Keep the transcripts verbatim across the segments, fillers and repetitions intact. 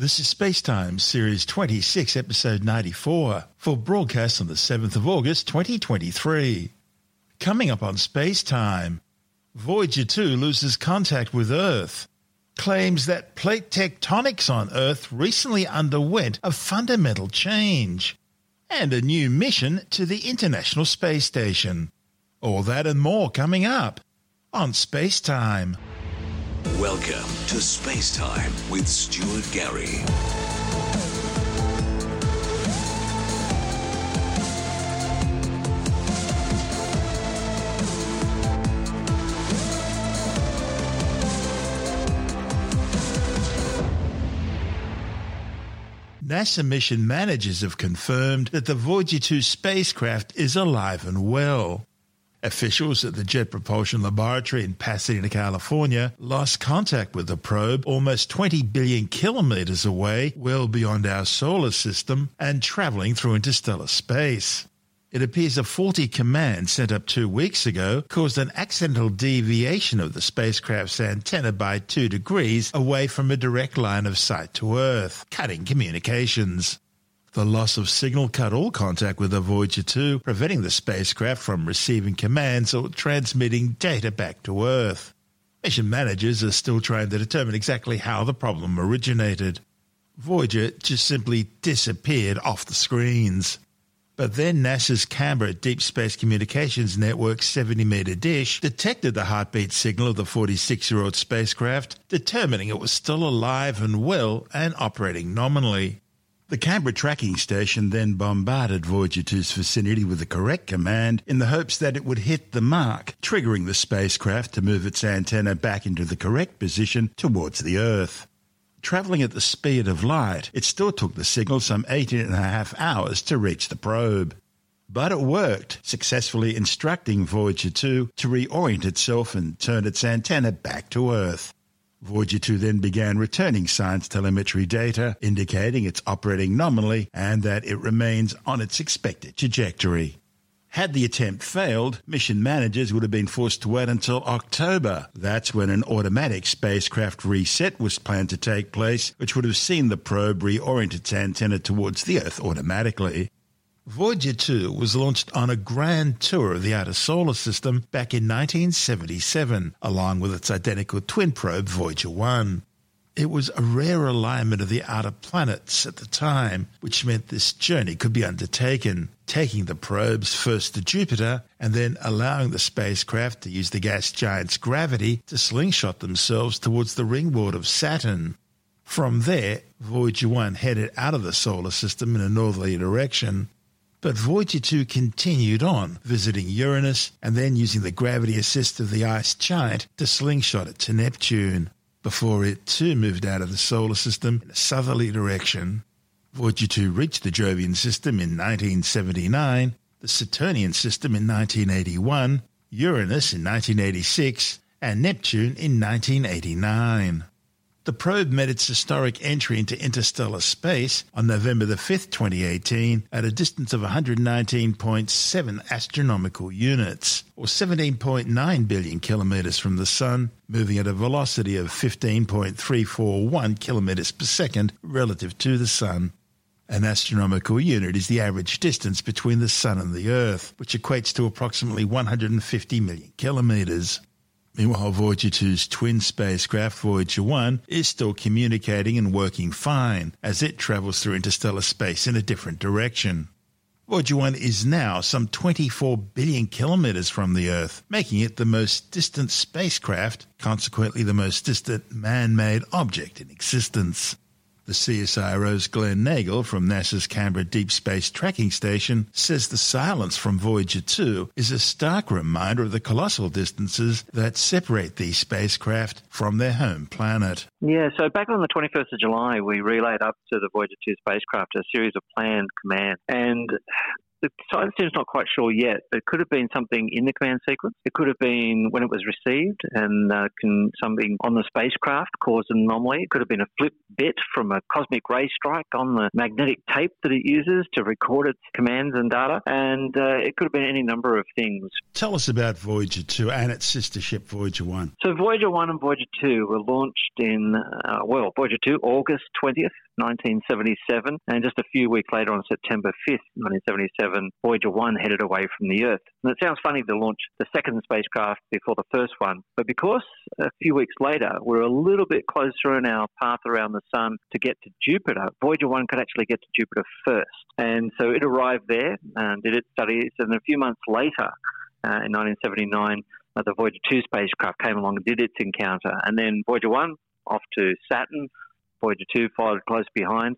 This is Spacetime, Series twenty-six, Episode ninety-four, for broadcast on the seventh of August, twenty twenty-three. Coming up on Spacetime, Voyager two loses contact with Earth, claims that plate tectonics on Earth recently underwent a fundamental change, and a new mission to the International Space Station. All that and more coming up on Spacetime. Welcome to Spacetime with Stuart Gary. NASA mission managers have confirmed that the Voyager two spacecraft is alive and well. Officials at the Jet Propulsion Laboratory in Pasadena, California, lost contact with the probe almost twenty billion kilometres away, well beyond our solar system, and travelling through interstellar space. It appears a faulty command sent up two weeks ago caused an accidental deviation of the spacecraft's antenna by two degrees away from a direct line of sight to Earth, cutting communications. The loss of signal cut all contact with the Voyager two, preventing the spacecraft from receiving commands or transmitting data back to Earth. Mission managers are still trying to determine exactly how the problem originated. Voyager just simply disappeared off the screens. But then NASA's Canberra Deep Space Communications Network seventy-metre dish detected the heartbeat signal of the forty-six-year-old spacecraft, determining it was still alive and well and operating nominally. The Canberra tracking station then bombarded Voyager two's vicinity with the correct command in the hopes that it would hit the mark, triggering the spacecraft to move its antenna back into the correct position towards the Earth. Travelling at the speed of light, it still took the signal some eighteen and a half hours to reach the probe. But it worked, successfully instructing Voyager two to reorient itself and turn its antenna back to Earth. Voyager two then began returning science telemetry data, indicating it's operating nominally and that it remains on its expected trajectory. Had the attempt failed, mission managers would have been forced to wait until October. That's when an automatic spacecraft reset was planned to take place, which would have seen the probe reorient its antenna towards the Earth automatically. Voyager two was launched on a grand tour of the outer solar system back in nineteen seventy-seven, along with its identical twin probe Voyager one. It was a rare alignment of the outer planets at the time, which meant this journey could be undertaken, taking the probes first to Jupiter and then allowing the spacecraft to use the gas giant's gravity to slingshot themselves towards the ringworld of Saturn. From there, Voyager one headed out of the solar system in a northerly direction. But Voyager two continued on, visiting Uranus and then using the gravity assist of the ice giant to slingshot it to Neptune, before it too moved out of the solar system in a southerly direction. Voyager two reached the Jovian system in nineteen seventy-nine, the Saturnian system in nineteen eighty-one, Uranus in nineteen eighty-six, and Neptune in nineteen eighty-nine. The probe made its historic entry into interstellar space on November the fifth, twenty eighteen, at a distance of one hundred nineteen point seven astronomical units, or seventeen point nine billion kilometres from the Sun, moving at a velocity of fifteen point three four one kilometres per second relative to the Sun. An astronomical unit is the average distance between the Sun and the Earth, which equates to approximately one hundred fifty million kilometres. Meanwhile, Voyager two's twin spacecraft, Voyager one, is still communicating and working fine as it travels through interstellar space in a different direction. Voyager one is now some twenty-four billion kilometres from the Earth, making it the most distant spacecraft, consequently the most distant man-made object in existence. The C S I Ro's Glenn Nagel from NASA's Canberra Deep Space Tracking Station says the silence from Voyager two is a stark reminder of the colossal distances that separate these spacecraft from their home planet. Yeah, so back on the twenty-first of July, we relayed up to the Voyager two spacecraft a series of planned commands, and the science team's not quite sure yet. It could have been something in the command sequence. It could have been when it was received and uh, can something on the spacecraft caused an anomaly. It could have been a flip bit from a cosmic ray strike on the magnetic tape that it uses to record its commands and data. And uh, it could have been any number of things. Tell us about Voyager two and its sister ship, Voyager one. So Voyager one and Voyager two were launched in, uh, well, Voyager two, August twentieth, nineteen seventy-seven. And just a few weeks later on September fifth, nineteen seventy-seven, Voyager one headed away from the Earth. And it sounds funny to launch the second spacecraft before the first one, but because a few weeks later we're a little bit closer in our path around the Sun to get to Jupiter, Voyager one could actually get to Jupiter first. And so it arrived there and did its studies, and a few months later uh, in nineteen seventy-nine, uh, the Voyager two spacecraft came along and did its encounter. And then Voyager one off to Saturn, Voyager two followed close behind.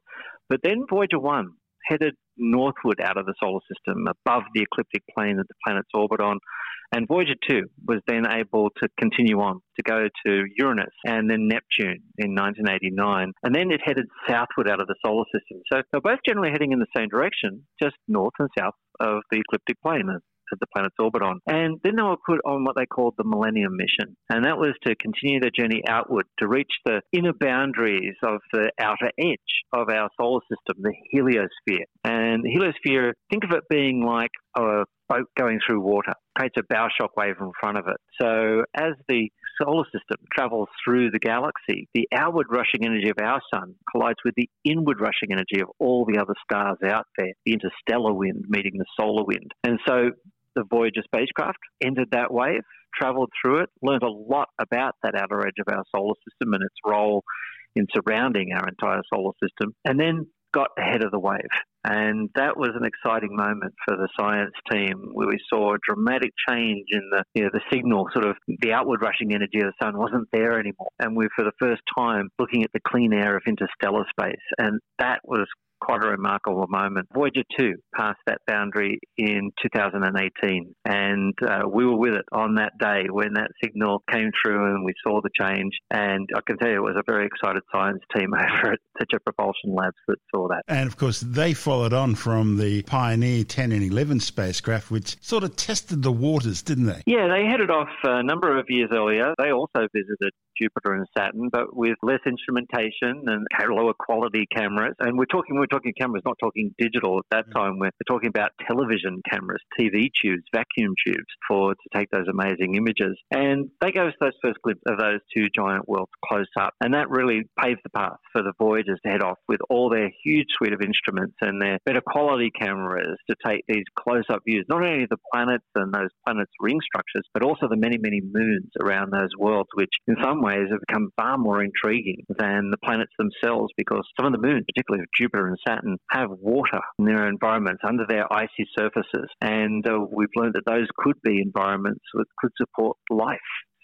But then Voyager one headed northward out of the solar system, above the ecliptic plane that the planets orbit on. And Voyager two was then able to continue on, to go to Uranus and then Neptune in nineteen eighty-nine. And then it headed southward out of the solar system. So they're both generally heading in the same direction, just north and south of the ecliptic plane that the planets orbit on. And then they were put on what they called the Millennium Mission. And that was to continue their journey outward to reach the inner boundaries of the outer edge of our solar system, the heliosphere. And the heliosphere, think of it being like a boat going through water. Creates a bow shock wave in front of it. So as the solar system travels through the galaxy, the outward rushing energy of our Sun collides with the inward rushing energy of all the other stars out there, the interstellar wind meeting the solar wind. And so the Voyager spacecraft entered that wave, travelled through it, learned a lot about that outer edge of our solar system and its role in surrounding our entire solar system, and then got ahead of the wave. And that was an exciting moment for the science team, where we saw a dramatic change in the, you know, the signal, sort of the outward rushing energy of the Sun wasn't there anymore. And we were, for the first time, looking at the clean air of interstellar space. And that was quite a remarkable moment. Voyager two passed that boundary in two thousand eighteen, and uh, we were with it on that day when that signal came through and we saw the change. And I can tell you it was a very excited science team over at the Jet Propulsion Labs that saw that. And of course they followed on from the Pioneer ten and eleven spacecraft, which sort of tested the waters, didn't they? Yeah, they headed off a number of years earlier. They also visited Jupiter and Saturn, but with less instrumentation and lower quality cameras. And we're talking, we're talking cameras, not talking digital at that mm-hmm. time. We're talking about television cameras, T V tubes, vacuum tubes, for to take those amazing images. And they gave us those first glimpse of those two giant worlds close up. And that really paved the path for the Voyagers to head off with all their huge suite of instruments and their better quality cameras to take these close-up views, not only of the planets and those planets' ring structures, but also the many, many moons around those worlds, which in some ways have become far more intriguing than the planets themselves, because some of the moons, particularly Jupiter and Saturn, have water in their environments under their icy surfaces, and uh, we've learned that those could be environments that could support life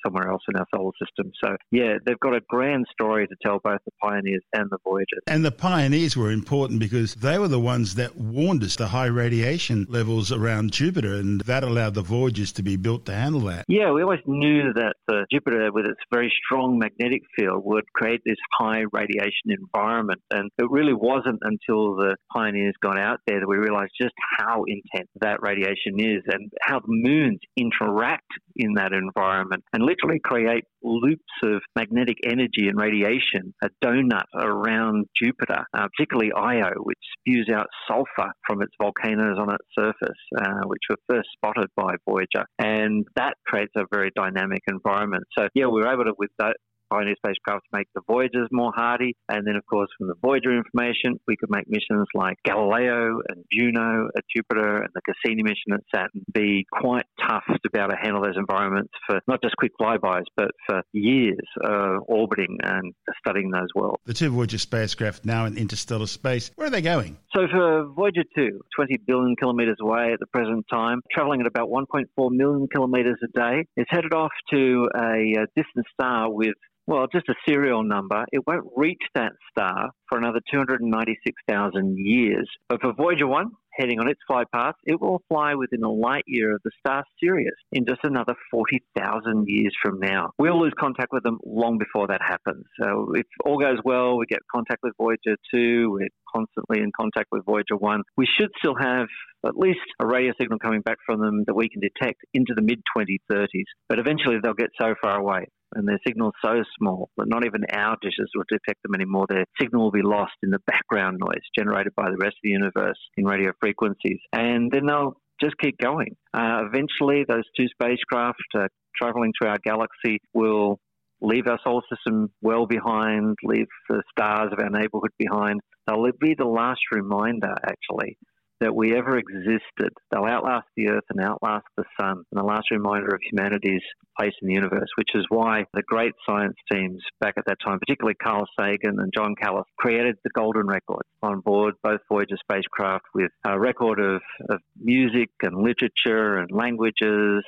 somewhere else in our solar system. So, yeah, they've got a grand story to tell, both the Pioneers and the Voyagers. And the Pioneers were important because they were the ones that warned us the high radiation levels around Jupiter, and that allowed the Voyagers to be built to handle that. Yeah, we always knew that uh, Jupiter, with its very strong magnetic field, would create this high radiation environment. And it really wasn't until the Pioneers got out there that we realized just how intense that radiation is and how the moons interact in that environment. And literally create loops of magnetic energy and radiation, a donut around Jupiter, uh, particularly Io, which spews out sulfur from its volcanoes on its surface, uh, which were first spotted by Voyager. And that creates a very dynamic environment. So, yeah, we were able to, with that Pioneer spacecraft, to make the Voyagers more hardy. And then, of course, from the Voyager information, we could make missions like Galileo and Juno at Jupiter and the Cassini mission at Saturn be quite tough to be able to handle those environments for not just quick flybys, but for years uh, orbiting and studying those worlds. The two Voyager spacecraft now in interstellar space, where are they going? So for Voyager two, twenty billion kilometres away at the present time, travelling at about one point four million kilometres a day, it's headed off to a distant star with Well, just a serial number. It won't reach that star for another two hundred ninety-six thousand years. But for Voyager one, heading on its flight path, it will fly within a light year of the star Sirius in just another forty thousand years from now. We'll lose contact with them long before that happens. So if all goes well, we get contact with Voyager two, we're constantly in contact with Voyager one. We should still have at least a radio signal coming back from them that we can detect into the mid twenty thirties. But eventually they'll get so far away and their signal's so small that not even our dishes will detect them anymore. Their signal will be lost in the background noise generated by the rest of the universe in radio frequencies. And then they'll just keep going. Uh, eventually those two spacecraft uh, traveling through our galaxy will leave our solar system well behind, leave the stars of our neighbourhood behind. They'll be the last reminder, actually, that we ever existed. They'll outlast the Earth and outlast the Sun, and the last reminder of humanity's place in the universe, which is why the great science teams back at that time, particularly Carl Sagan and John Callis, created the golden record on board both Voyager spacecraft, with a record of, of music and literature and languages,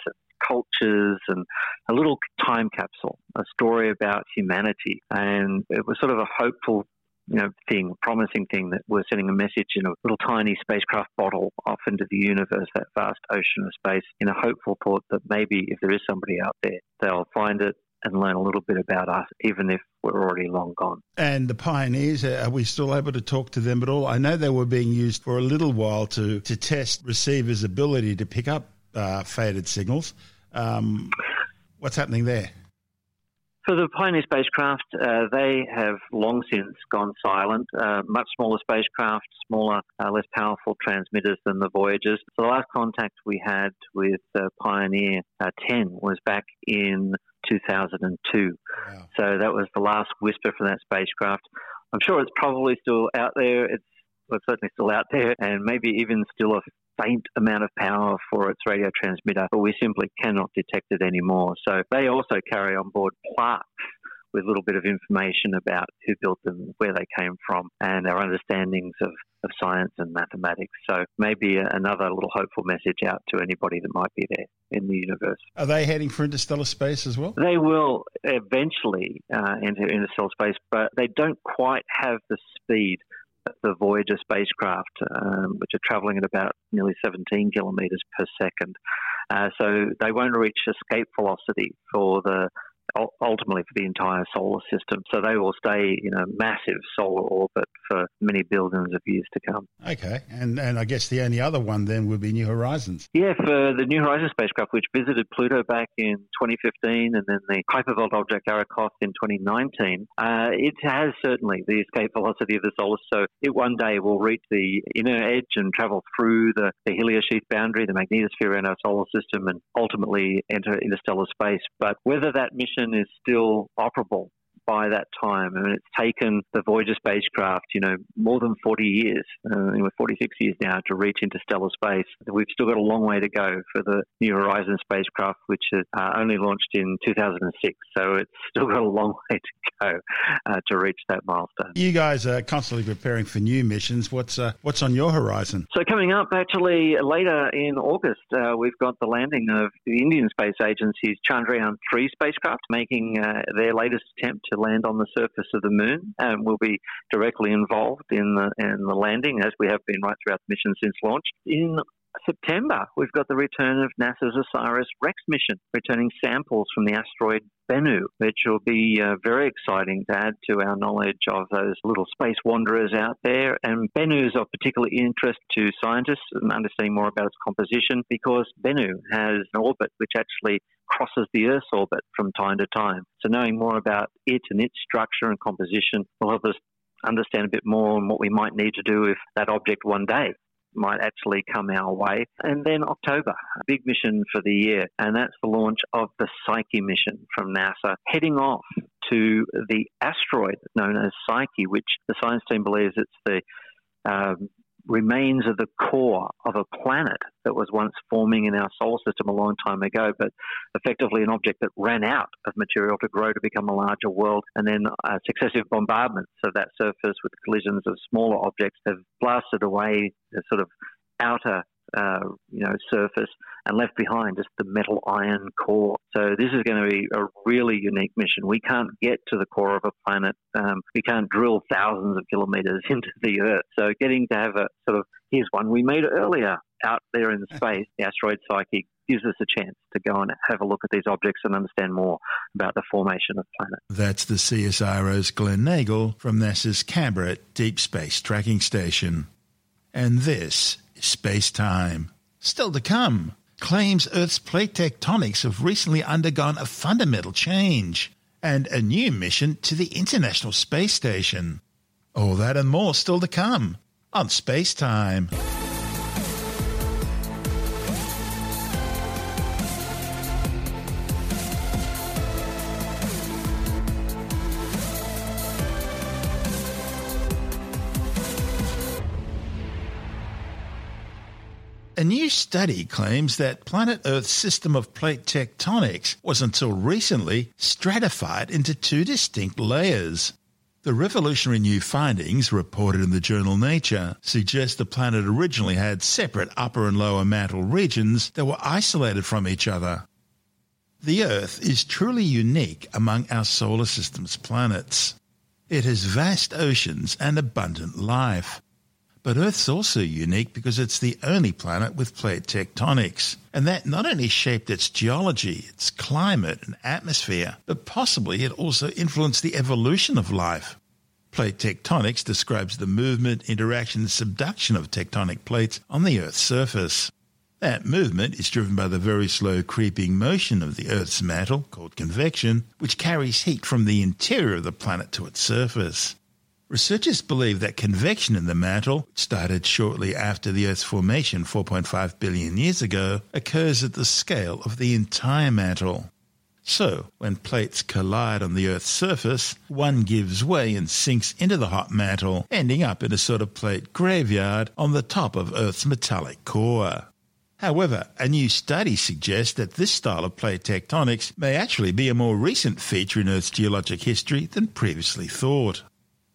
cultures, and a little time capsule, a story about humanity. And it was sort of a hopeful you know, thing, promising thing, that we're sending a message in a little tiny spacecraft bottle off into the universe, that vast ocean of space, in a hopeful thought that maybe if there is somebody out there, they'll find it and learn a little bit about us, even if we're already long gone. And the pioneers, are we still able to talk to them at all? I know they were being used for a little while to, to test receivers' ability to pick up uh, faded signals. Um, what's happening there? So the Pioneer spacecraft, uh, they have long since gone silent. Uh, much smaller spacecraft, smaller, uh, less powerful transmitters than the Voyagers. So the last contact we had with uh, Pioneer uh, ten was back in two thousand two. Wow. So that was the last whisper from that spacecraft. I'm sure it's probably still out there. It's, well, it's certainly still out there, and maybe even still a faint amount of power for its radio transmitter, but we simply cannot detect it anymore. So they also carry on board plaques with a little bit of information about who built them, where they came from, and our understandings of, of science and mathematics. So maybe another little hopeful message out to anybody that might be there in the universe. Are they heading for interstellar space as well? They will eventually uh, enter interstellar space, but they don't quite have the speed the Voyager spacecraft, um, which are travelling at about nearly seventeen kilometres per second. Uh, so they won't reach escape velocity for the ultimately for the entire solar system. So they will stay in a massive solar orbit for many billions of years to come. Okay, and and I guess the only other one then would be New Horizons. Yeah, for the New Horizons spacecraft, which visited Pluto back in twenty fifteen, and then the Kuiperbelt object Arakoth in twenty nineteen, uh, it has certainly the escape velocity of the solar, so it one day will reach the inner edge and travel through the, the heliosheath boundary, the magnetosphere around our solar system, and ultimately enter interstellar space. But whether that mission is still operable by that time. I mean, it's taken the Voyager spacecraft, you know, more than forty years, uh, you know, forty-six years now, to reach interstellar space. We've still got a long way to go for the New Horizons spacecraft, which is uh, only launched in two thousand six. So it's still got a long way to go uh, to reach that milestone. You guys are constantly preparing for new missions. What's uh, what's on your horizon? So coming up, actually, later in August, uh, we've got the landing of the Indian Space Agency's Chandrayaan three spacecraft, making uh, their latest attempt to land on the surface of the moon, and we'll be directly involved in the, in the landing, as we have been right throughout the mission since launch. In September, we've got the return of NASA's OSIRIS-REx mission, returning samples from the asteroid Bennu, which will be uh, very exciting to add to our knowledge of those little space wanderers out there. And Bennu is of particular interest to scientists and understanding more about its composition, because Bennu has an orbit which actually crosses the Earth's orbit from time to time. So knowing more about it and its structure and composition will help us understand a bit more on what we might need to do if that object one day might actually come our way. And then October, a big mission for the year, and that's the launch of the Psyche mission from NASA, heading off to the asteroid known as Psyche, which the science team believes it's the um, remains of the core of a planet that was once forming in our solar system a long time ago, but effectively an object that ran out of material to grow to become a larger world. And then uh, successive bombardments of that surface with collisions of smaller objects have blasted away the sort of outer uh, you know, surface and left behind just the metal iron core. So this is going to be a really unique mission. We can't get to the core of a planet. Um, we can't drill thousands of kilometers into the Earth. So getting to have a sort of, here's one we made earlier out there in space, the asteroid psyche, gives us a chance to go and have a look at these objects and understand more about the formation of planets. That's the C S I R's Glenn Nagel from NASA's Canberra Deep Space Tracking Station. And this is Space Time. Still to come, claims Earth's plate tectonics have recently undergone a fundamental change and a new mission to the International Space Station. All that and more still to come on Space Time. A new study claims that planet Earth's system of plate tectonics was until recently stratified into two distinct layers. The revolutionary new findings, reported in the journal Nature, suggest the planet originally had separate upper and lower mantle regions that were isolated from each other. The Earth is truly unique among our solar system's planets. It has vast oceans and abundant life. But Earth's also unique because it's the only planet with plate tectonics, and that not only shaped its geology, its climate and atmosphere, but possibly it also influenced the evolution of life. Plate tectonics describes the movement, interaction and subduction of tectonic plates on the Earth's surface. That movement is driven by the very slow creeping motion of the Earth's mantle, called convection, which carries heat from the interior of the planet to its surface. Researchers believe that convection in the mantle, which started shortly after the Earth's formation four point five billion years ago, occurs at the scale of the entire mantle. So, when plates collide on the Earth's surface, one gives way and sinks into the hot mantle, ending up in a sort of plate graveyard on the top of Earth's metallic core. However, a new study suggests that this style of plate tectonics may actually be a more recent feature in Earth's geologic history than previously thought.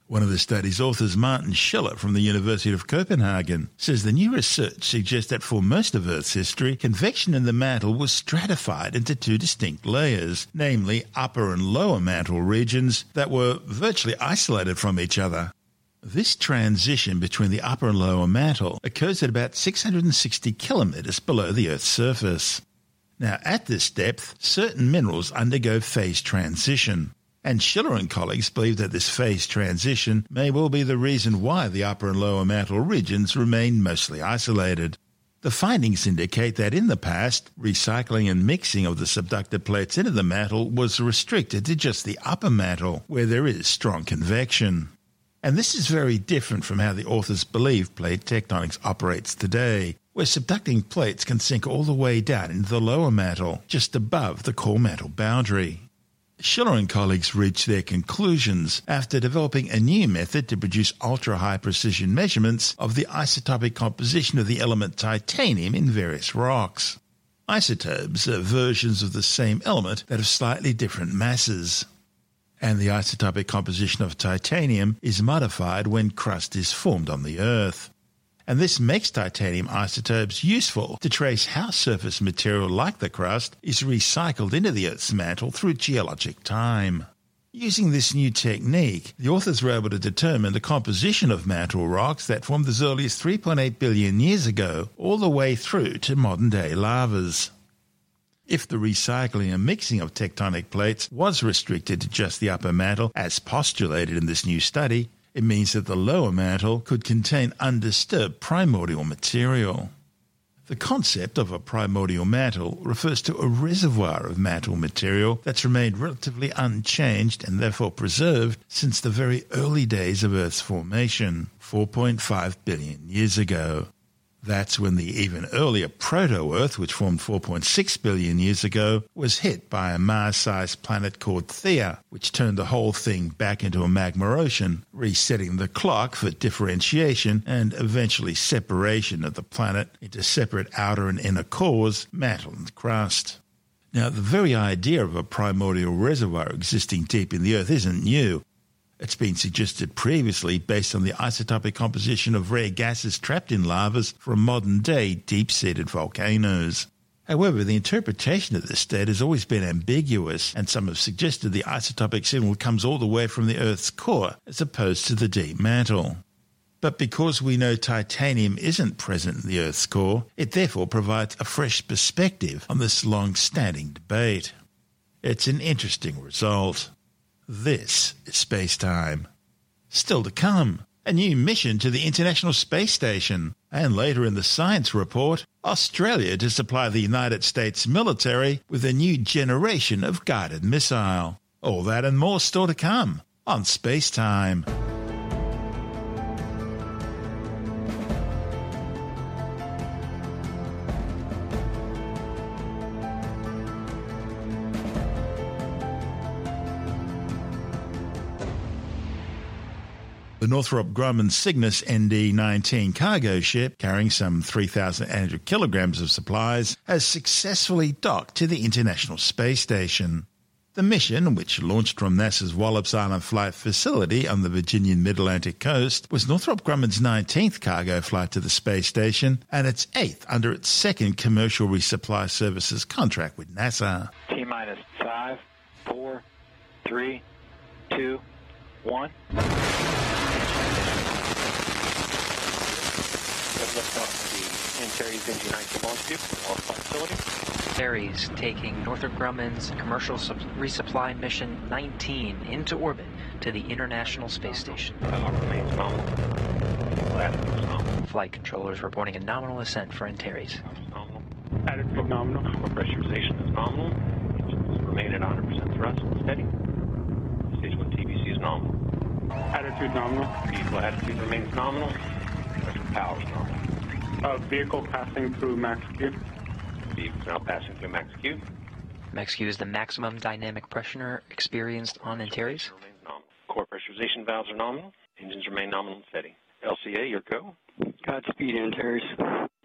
One of the study's authors, Martin Schiller from the University of Copenhagen, says the new research suggests that for most of Earth's history, convection in the mantle was stratified into two distinct layers, namely upper and lower mantle regions that were virtually isolated from each other. This transition between the upper and lower mantle occurs at about six hundred sixty kilometers below the Earth's surface. Now, at this depth, certain minerals undergo phase transition. And Schiller and colleagues believe that this phase transition may well be the reason why the upper and lower mantle regions remain mostly isolated. The findings indicate that in the past, recycling and mixing of the subducted plates into the mantle was restricted to just the upper mantle, where there is strong convection. And this is very different from how the authors believe plate tectonics operates today, where subducting plates can sink all the way down into the lower mantle, just above the core mantle boundary. Schiller and colleagues reached their conclusions after developing a new method to produce ultra-high precision measurements of the isotopic composition of the element titanium in various rocks. Isotopes are versions of the same element that have slightly different masses. And the isotopic composition of titanium is modified when crust is formed on the Earth. And this makes titanium isotopes useful to trace how surface material like the crust is recycled into the Earth's mantle through geologic time. Using this new technique, the authors were able to determine the composition of mantle rocks that formed as early as three point eight billion years ago, all the way through to modern-day lavas. If the recycling and mixing of tectonic plates was restricted to just the upper mantle, as postulated in this new study, it means that the lower mantle could contain undisturbed primordial material. The concept of a primordial mantle refers to a reservoir of mantle material that's remained relatively unchanged and therefore preserved since the very early days of Earth's formation, four point five billion years ago. That's when the even earlier Proto-Earth, which formed four point six billion years ago, was hit by a Mars-sized planet called Theia, which turned the whole thing back into a magma ocean, resetting the clock for differentiation and eventually separation of the planet into separate outer and inner cores, mantle and crust. Now, the very idea of a primordial reservoir existing deep in the Earth isn't new. It's been suggested previously based on the isotopic composition of rare gases trapped in lavas from modern-day deep-seated volcanoes. However, the interpretation of this state has always been ambiguous, and some have suggested the isotopic signal comes all the way from the Earth's core as opposed to the deep mantle. But because we know titanium isn't present in the Earth's core, it therefore provides a fresh perspective on this long-standing debate. It's an interesting result. This is Spacetime. Still to come, a new mission to the International Space Station, and later in the Science Report, Australia to supply the United States military with a new generation of guided missile. All that and more still to come on Spacetime. The Northrop Grumman Cygnus N D nineteen cargo ship, carrying some three thousand eight hundred kilograms of supplies, has successfully docked to the International Space Station. The mission, which launched from NASA's Wallops Island Flight Facility on the Virginian mid-Atlantic coast, was Northrop Grumman's nineteenth cargo flight to the space station and its eighth under its second commercial resupply services contract with NASA. T-minus five, four, three, two, one. Ceres taking Northrop Grumman's commercial sup- resupply mission nineteen into orbit to the International Space Station. Flight controllers reporting a nominal ascent for Antares. Attitude nominal. Pressurization is nominal. Engines remain at one hundred percent thrust. Steady. Stage one T B C is nominal. Attitude nominal. Vehicle attitude remains nominal. Power is nominal. Uh, vehicle passing through max Q. Vehicle now passing through max Q. Max Q is the maximum dynamic pressure experienced on Antares. Core pressurization valves are nominal. Engines remain nominal and steady. L C A, your go. Godspeed, Antares.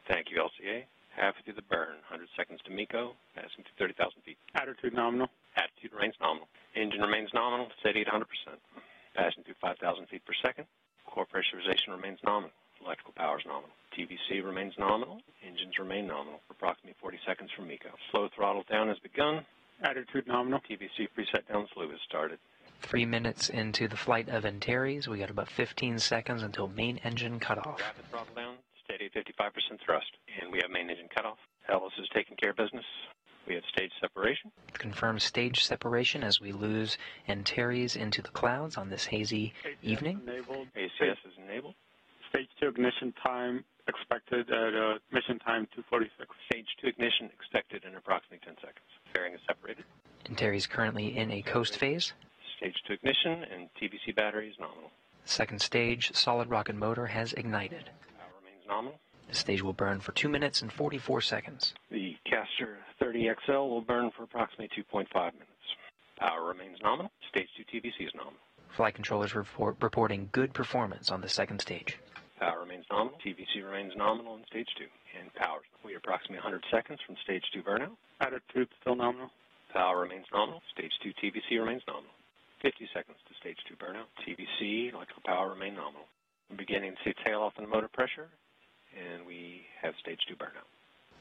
Thank you, L C A. Half through the burn. one hundred seconds to Miko. Passing to thirty thousand feet. Attitude nominal. Attitude remains nominal. Engine remains nominal. Steady at one hundred percent. Passing through five thousand feet per second. Core pressurization remains nominal. Electrical power is nominal. T V C remains nominal. Engines remain nominal for approximately forty seconds from Miko. Slow throttle down has begun. Attitude nominal. T V C preset down slew has started. Three minutes into the flight of Antares, we got about fifteen seconds until main engine cutoff. Rapid throttle down, steady fifty-five percent thrust, and we have main engine cutoff. Alice is taking care of business. We have stage separation. Confirm stage separation as we lose Antares into the clouds on this hazy evening. Enabled. A C S is enabled. Stage two ignition time expected at uh, mission time two forty-six. Stage two ignition expected in approximately ten seconds. Fairing is separated. Antares currently in a coast phase. Stage two ignition and T B C battery is nominal. Second stage, solid rocket motor has ignited. Power remains nominal. The stage will burn for two minutes and forty-four seconds. The Castor thirty X L will burn for approximately two point five minutes. Power remains nominal. Stage two T B C is nominal. Flight controllers report, reporting good performance on the second stage. Power remains nominal. T V C remains nominal in stage two. And power. We are approximately one hundred seconds from stage two burnout. Attitude still nominal. Power remains nominal. Stage two T V C remains nominal. fifty seconds to stage two burnout. T V C, electrical power remain nominal. We're beginning to see tail off in the motor pressure, and we have stage two burnout.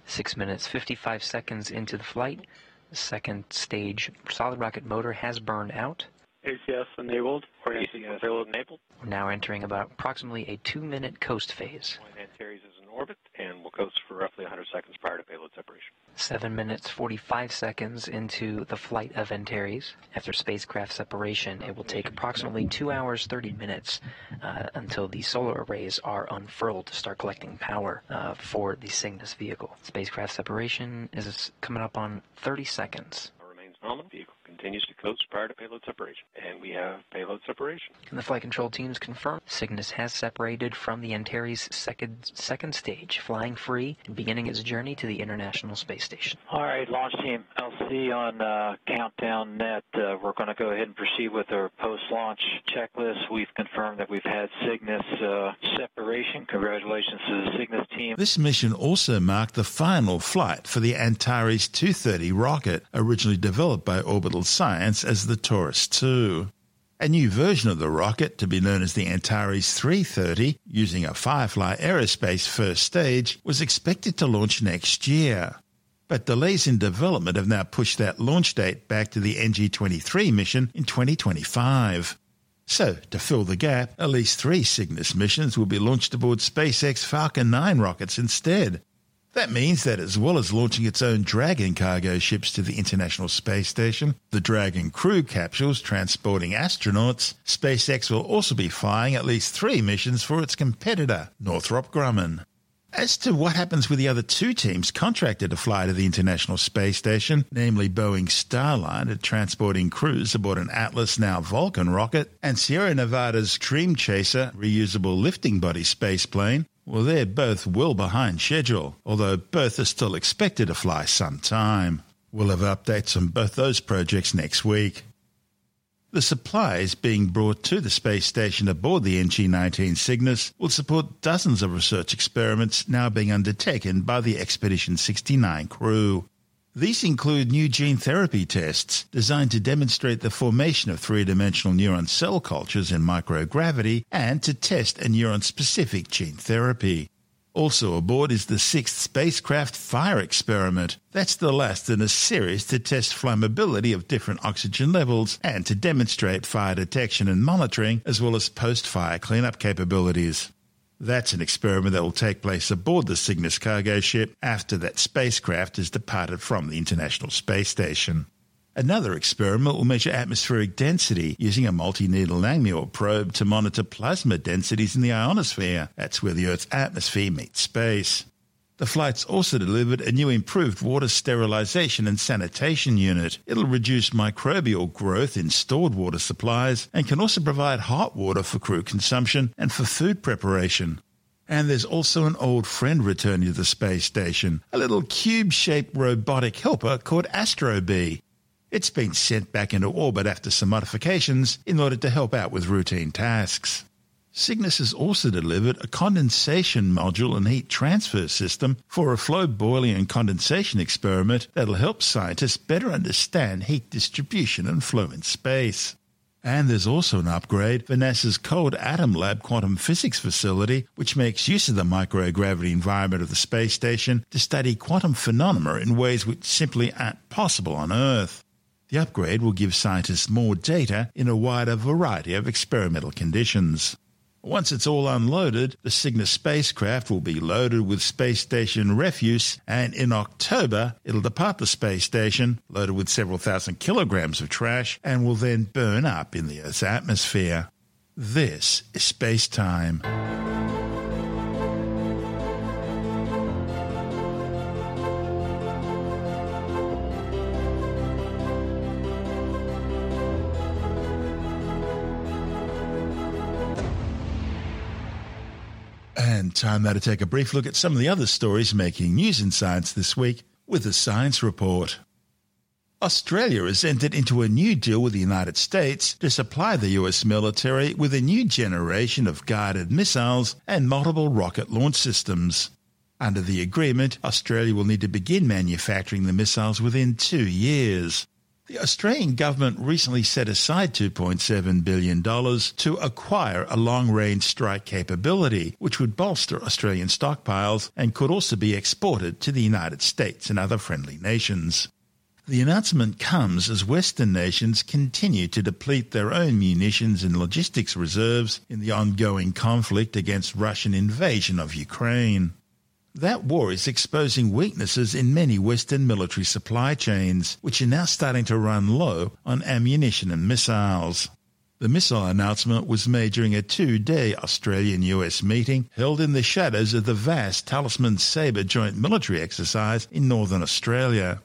six minutes, fifty-five seconds into the flight. Second stage solid rocket motor has burned out. A C S enabled. A C S enabled. We're now entering about approximately a two-minute coast phase. Antares is in orbit and will coast for roughly one hundred seconds prior to payload separation. seven minutes, forty-five seconds into the flight of Antares. After spacecraft separation, it will take approximately two hours, thirty minutes uh, until the solar arrays are unfurled to start collecting power uh, for the Cygnus vehicle. Spacecraft separation is coming up on thirty seconds. Remains nominal. Vehicle continues to coast prior to payload separation. And we have payload separation. Can the flight control teams confirm? Cygnus has separated from the Antares second second stage, flying free and beginning its journey to the International Space Station. All right, launch team L C on uh, countdown net. Uh, we're going to go ahead and proceed with our post-launch checklist. We've confirmed that we've had Cygnus uh, separation. Congratulations to the Cygnus team. This mission also marked the final flight for the Antares two thirty rocket, originally developed by Orbital Science as the Taurus two. A new version of the rocket, to be known as the Antares three thirty, using a Firefly Aerospace first stage, was expected to launch next year. But delays in development have now pushed that launch date back to the N G twenty-three mission in twenty twenty-five. So, to fill the gap, at least three Cygnus missions will be launched aboard SpaceX Falcon nine rockets instead. That means that as well as launching its own Dragon cargo ships to the International Space Station, the Dragon crew capsules transporting astronauts, SpaceX will also be flying at least three missions for its competitor, Northrop Grumman. As to what happens with the other two teams contracted to fly to the International Space Station, namely Boeing's Starliner transporting crews aboard an Atlas, now Vulcan rocket, and Sierra Nevada's Dream Chaser reusable lifting body spaceplane, well, they're both well behind schedule, although both are still expected to fly sometime. We'll have updates on both those projects next week. The supplies being brought to the space station aboard the N G nineteen Cygnus will support dozens of research experiments now being undertaken by the Expedition sixty-nine crew. These include new gene therapy tests designed to demonstrate the formation of three-dimensional neuron cell cultures in microgravity and to test a neuron-specific gene therapy. Also aboard is the sixth spacecraft fire experiment. That's the last in a series to test flammability of different oxygen levels and to demonstrate fire detection and monitoring as well as post-fire cleanup capabilities. That's an experiment that will take place aboard the Cygnus cargo ship after that spacecraft has departed from the International Space Station. Another experiment will measure atmospheric density using a multi-needle Langmuir probe to monitor plasma densities in the ionosphere. That's where the Earth's atmosphere meets space. The flights also delivered a new improved water sterilization and sanitation unit. It'll reduce microbial growth in stored water supplies and can also provide hot water for crew consumption and for food preparation. And there's also an old friend returning to the space station, a little cube-shaped robotic helper called Astrobee. It's been sent back into orbit after some modifications in order to help out with routine tasks. Cygnus has also delivered a condensation module and heat transfer system for a flow boiling and condensation experiment that'll help scientists better understand heat distribution and flow in space. And there's also an upgrade for NASA's Cold Atom Lab quantum physics facility, which makes use of the microgravity environment of the space station to study quantum phenomena in ways which simply aren't possible on Earth. The upgrade will give scientists more data in a wider variety of experimental conditions. Once it's all unloaded, the Cygnus spacecraft will be loaded with space station refuse, and in October it'll depart the space station, loaded with several thousand kilograms of trash, and will then burn up in the Earth's atmosphere. This is Space Time. And time now to take a brief look at some of the other stories making news in science this week with the Science Report. Australia has entered into a new deal with the United States to supply the U S military with a new generation of guided missiles and multiple rocket launch systems. Under the agreement, Australia will need to begin manufacturing the missiles within two years. The Australian government recently set aside two point seven billion dollars to acquire a long-range strike capability, which would bolster Australian stockpiles and could also be exported to the United States and other friendly nations. The announcement comes as Western nations continue to deplete their own munitions and logistics reserves in the ongoing conflict against Russian invasion of Ukraine. That war is exposing weaknesses in many Western military supply chains, which are now starting to run low on ammunition and missiles. The missile announcement was made during a two-day Australian U S meeting held in the shadows of the vast Talisman Sabre joint military exercise in northern Australia.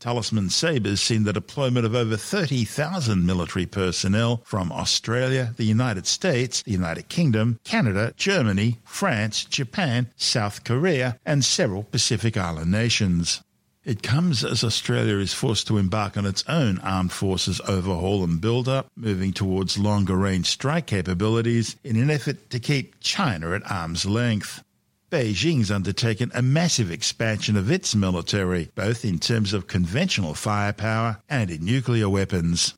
Talisman Sabre has seen the deployment of over thirty thousand military personnel from Australia, the United States, the United Kingdom, Canada, Germany, France, Japan, South Korea, and several Pacific Island nations. It comes as Australia is forced to embark on its own armed forces overhaul and build-up, moving towards longer-range strike capabilities in an effort to keep China at arm's length. Beijing's undertaken a massive expansion of its military, both in terms of conventional firepower and in nuclear weapons.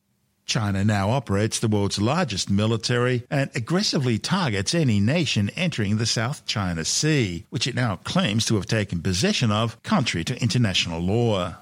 China now operates the world's largest military and aggressively targets any nation entering the South China Sea, which it now claims to have taken possession of, contrary to international law.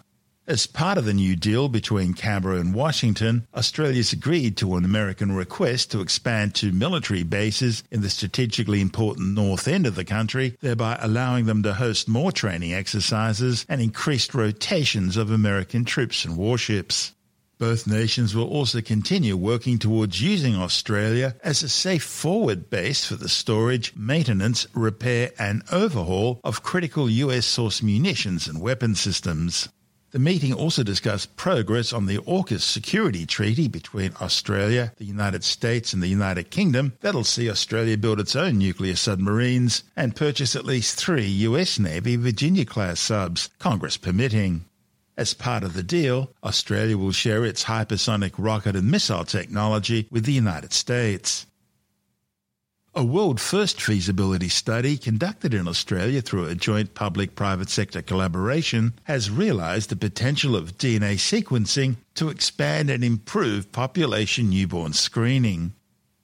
As part of the New Deal between Canberra and Washington, Australia's agreed to an American request to expand two military bases in the strategically important north end of the country, thereby allowing them to host more training exercises and increased rotations of American troops and warships. Both nations will also continue working towards using Australia as a safe forward base for the storage, maintenance, repair and overhaul of critical U S-sourced munitions and weapon systems. The meeting also discussed progress on the AUKUS security treaty between Australia, the United States and the United Kingdom that'll see Australia build its own nuclear submarines and purchase at least three U S Navy Virginia-class subs, Congress permitting. As part of the deal, Australia will share its hypersonic rocket and missile technology with the United States. A world-first feasibility study conducted in Australia through a joint public-private sector collaboration has realised the potential of D N A sequencing to expand and improve population newborn screening.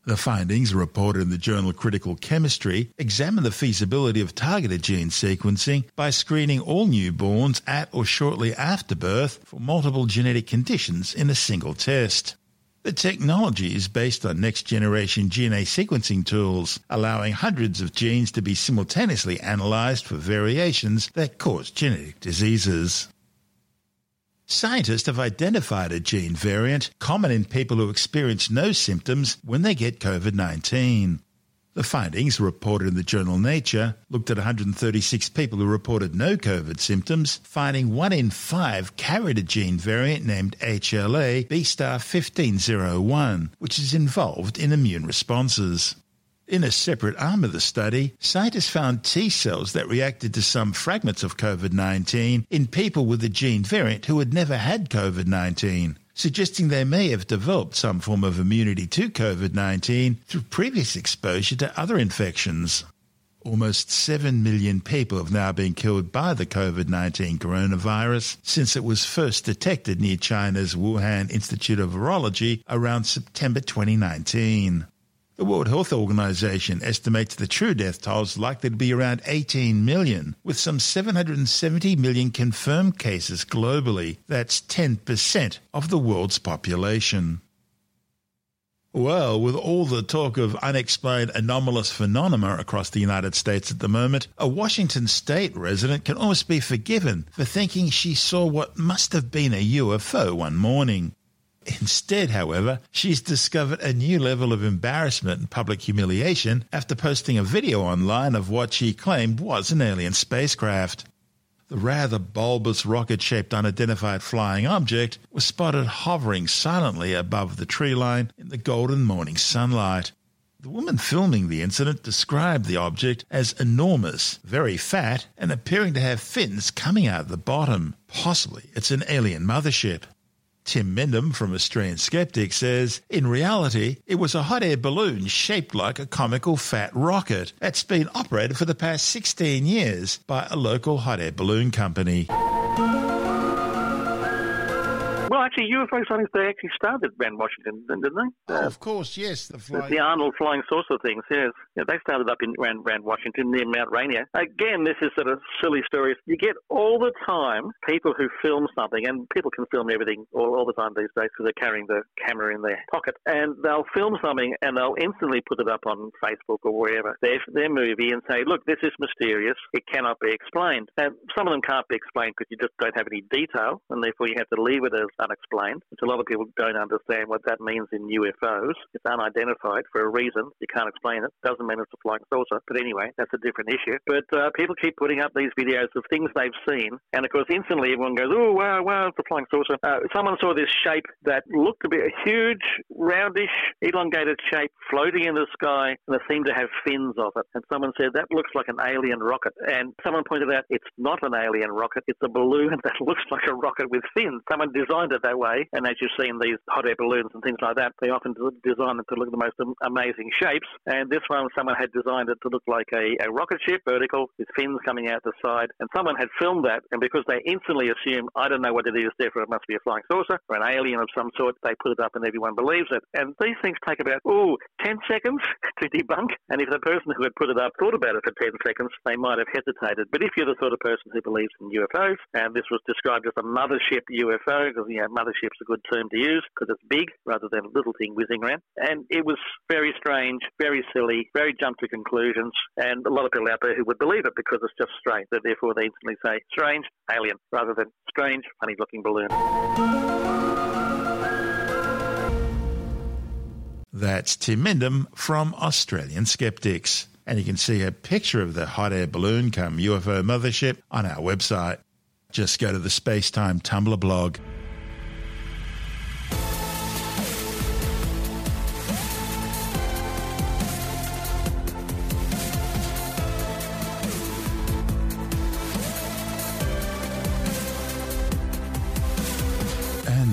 The findings, reported in the journal Critical Chemistry, examine the feasibility of targeted gene sequencing by screening all newborns at or shortly after birth for multiple genetic conditions in a single test. The technology is based on next-generation D N A sequencing tools, allowing hundreds of genes to be simultaneously analysed for variations that cause genetic diseases. Scientists have identified a gene variant common in people who experience no symptoms when they get COVID nineteen. The findings, reported in the journal Nature, looked at one hundred thirty-six people who reported no COVID symptoms, finding one in five carried a gene variant named H L A B star fifteen oh one, which is involved in immune responses. In a separate arm of the study, scientists found T cells that reacted to some fragments of COVID nineteen in people with the gene variant who had never had COVID nineteen. Suggesting they may have developed some form of immunity to COVID nineteen through previous exposure to other infections. Almost seven million people have now been killed by the COVID nineteen coronavirus since it was first detected near China's Wuhan Institute of Virology around September twenty nineteen. The World Health Organization estimates the true death toll is likely to be around eighteen million, with some seven hundred seventy million confirmed cases globally. That's ten percent of the world's population. Well, with all the talk of unexplained anomalous phenomena across the United States at the moment, a Washington state resident can almost be forgiven for thinking she saw what must have been a U F O one morning. Instead, however, she's discovered a new level of embarrassment and public humiliation after posting a video online of what she claimed was an alien spacecraft. The rather bulbous rocket-shaped unidentified flying object was spotted hovering silently above the tree line in the golden morning sunlight. The woman filming the incident described the object as enormous, very fat, and appearing to have fins coming out of the bottom. Possibly it's an alien mothership. Tim Mendham from Australian Skeptics says, in reality, it was a hot air balloon shaped like a comical fat rocket that's been operated for the past sixteen years by a local hot air balloon company. Well, actually, U F O sightings, they actually started around Washington, didn't they? Oh, uh, of course, yes. The, fly- the Arnold flying saucer things, yes. Yeah, they started up in around, around Washington near Mount Rainier. Again, this is sort of silly stories. You get all the time people who film something, and people can film everything all, all the time these days because they're carrying the camera in their pocket, and they'll film something and they'll instantly put it up on Facebook or wherever, their, their movie, and say, look, this is mysterious. It cannot be explained. And some of them can't be explained because you just don't have any detail, and therefore you have to leave it as unexplained, which a lot of people don't understand what that means in U F Os. It's unidentified for a reason. You can't explain it. Doesn't mean it's a flying saucer. But anyway, that's a different issue. But uh, people keep putting up these videos of things they've seen. And of course, instantly everyone goes, oh, wow, wow, it's a flying saucer. Uh, someone saw this shape that looked to be a huge, roundish, elongated shape floating in the sky, and it seemed to have fins of it. And someone said, that looks like an alien rocket. And someone pointed out, it's not an alien rocket. It's a balloon that looks like a rocket with fins. Someone designed it that way. And as you've seen, these hot air balloons and things like that, they often design them to look the most amazing shapes. And this one, someone had designed it to look like a, a rocket ship, vertical, with fins coming out the side. And someone had filmed that, and because they instantly assumed, I don't know what it is, therefore it must be a flying saucer or an alien of some sort, they put it up and everyone believes it. And these things take about, ooh, ten seconds to debunk. And if the person who had put it up thought about it for ten seconds, they might have hesitated. But if you're the sort of person who believes in U F Os, and this was described as a mothership U F O, because, you know, mothership's a good term to use, because it's big rather than a little thing whizzing around. And it was very strange, very silly, very jump to conclusions, and a lot of people out there who would believe it because it's just strange. So therefore, they instantly say, strange, alien, rather than strange, funny-looking balloon. That's Tim Mendham from Australian Skeptics. And you can see a picture of the hot air balloon come U F O mothership on our website. Just go to the Spacetime Tumblr blog. And